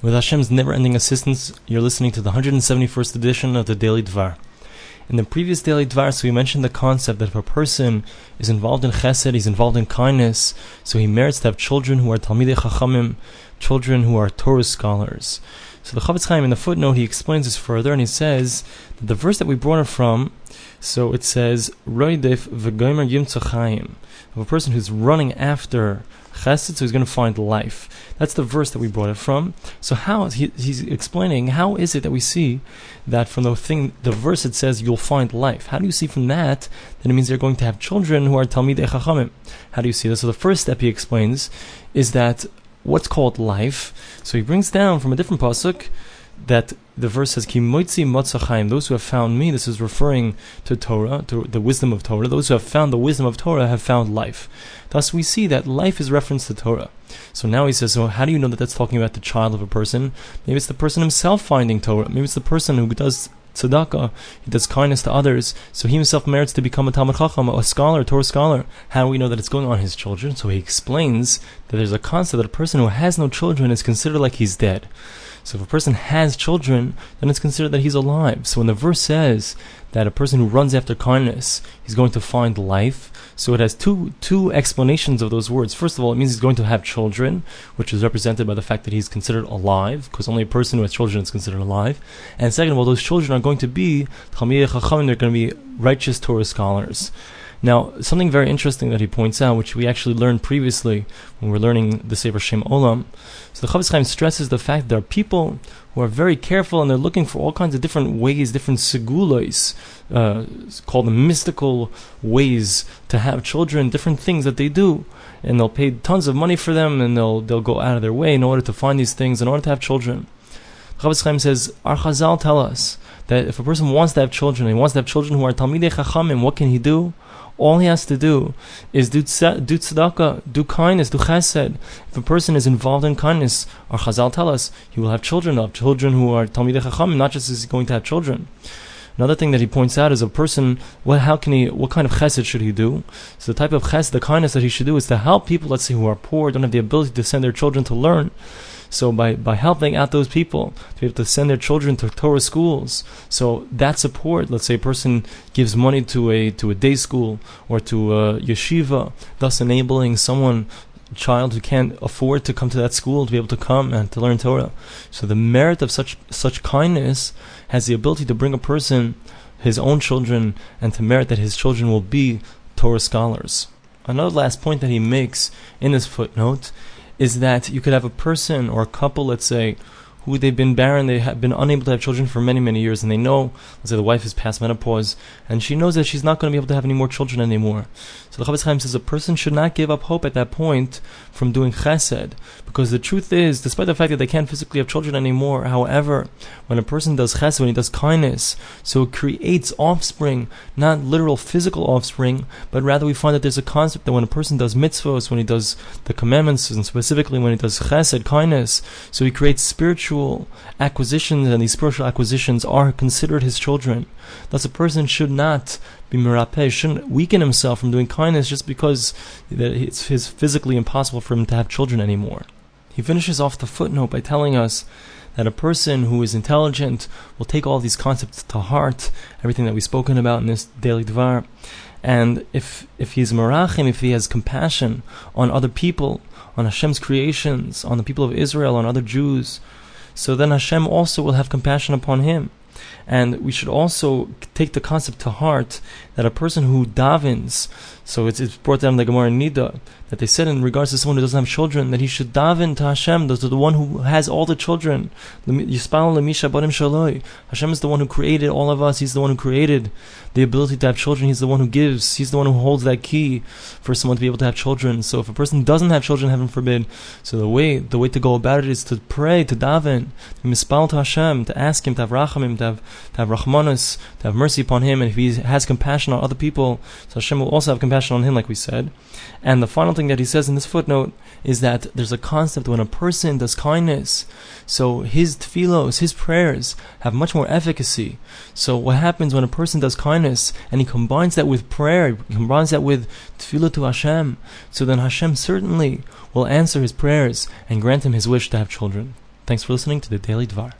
With Hashem's never-ending assistance, you're listening to the 171st edition of the Daily Dvar. In the previous Daily Dvar, we mentioned the concept that if a person is involved in chesed, he's involved in kindness, so he merits to have children who are Talmidei Chachamim, children who are Torah scholars. So the Chofetz Chaim, in the footnote, he explains this further, and he says that the verse that we brought it from, so it says, Rodef Tzedek Yimtza Chaim, of a person who's running after chesed, so he's going to find life. That's the verse that we brought it from. So how he's explaining, how is it that we see that from the verse it says you'll find life? How do you see from that that it means they're going to have children who are Talmidei Chachamim? How do you see this? So the first step he explains is that what's called life. So he brings down from a different pasuk that the verse says, Ki moitzi matzachaim, those who have found me. This is referring to Torah, to the wisdom of Torah. Those who have found the wisdom of Torah have found life. Thus we see that life is referenced to Torah. So now he says, so how do you know that that's talking about the child of a person? Maybe it's the person himself finding Torah. Maybe it's the person who does tzedakah, he does kindness to others, so he himself merits to become a Talmid Chacham, a scholar, a Torah scholar. How do we know that it's going on his children? So he explains that there's a concept that a person who has no children is considered like he's dead. So if a person has children, then it's considered that he's alive. So when the verse says that a person who runs after kindness, he's going to find life, so it has two explanations of those words. First of all, it means he's going to have children, which is represented by the fact that he's considered alive, because only a person who has children is considered alive. And second of all, those children are going to be Talmidei Chachamim, they're going to be righteous Torah scholars. Now, something very interesting that he points out, which we actually learned previously when we were learning the Sefer Shem Olam, so the Chofetz Chaim stresses the fact that there are people who are very careful and they're looking for all kinds of different ways, different segulahs, called the mystical ways to have children, different things that they do, and they'll pay tons of money for them, and they'll go out of their way in order to find these things, in order to have children. Chofetz Chaim says, our Chazal tell us that if a person wants to have children, he wants to have children who are Talmidei Chachamim, what can he do? All he has to do is do tzedakah, do kindness, do chesed. If a person is involved in kindness, our Chazal tell us, he will have children. He'll have children who are Talmidei Chachamim, not just is he going to have children. Another thing that he points out is a person, what kind of chesed should he do? So the type of chesed, the kindness that he should do is to help people, let's say, who are poor, don't have the ability to send their children to learn. So by helping out those people, to be able to send their children to Torah schools, so that support, let's say a person gives money to a day school or to a yeshiva, thus enabling a child who can't afford to come to that school to be able to come and to learn Torah. So the merit of such kindness has the ability to bring a person his own children and to merit that his children will be Torah scholars. Another last point that he makes in this footnote is that you could have a person or a couple, let's say, who they've been barren, they have been unable to have children for many, many years, and they know, let's say the wife is past menopause, and she knows that she's not going to be able to have any more children anymore. So the Chofetz Chaim says a person should not give up hope at that point from doing chesed, because the truth is, despite the fact that they can't physically have children anymore, however, when a person does chesed, when he does kindness, so it creates offspring, not literal physical offspring, but rather we find that there's a concept that when a person does mitzvahs, when he does the commandments, and specifically when he does chesed, kindness, so he creates spiritual acquisitions, and these spiritual acquisitions are considered his children. Thus a person should not be Mirapeh, shouldn't weaken himself from doing kindness just because it's physically impossible for him to have children anymore. He finishes off the footnote by telling us that a person who is intelligent will take all these concepts to heart, everything that we've spoken about in this Daily Dvar, and if he's merachim, if he has compassion on other people, on Hashem's creations, on the people of Israel, on other Jews, so then Hashem also will have compassion upon him. And we should also take the concept to heart that a person who davens, so it's brought down in the Gemara Nida, that they said in regards to someone who doesn't have children, that he should daven to Hashem, to the one who has all the children. Hashem is the one who created all of us, He's the one who created the ability to have children, He's the one who gives, He's the one who holds that key for someone to be able to have children. So if a person doesn't have children, heaven forbid, so the way to go about it is to pray, to daven, to mispal to Hashem, to ask Him to have rachamim, to have rachmanus, to have mercy upon him, and if he has compassion on other people, so Hashem will also have compassion on him, like we said. And the final thing that he says in this footnote is that there's a concept when a person does kindness, so his tefillos, his prayers, have much more efficacy. So what happens when a person does kindness and he combines that with prayer, he combines that with tefillah to Hashem, so then Hashem certainly will answer his prayers and grant him his wish to have children. Thanks for listening to the Daily Dvar.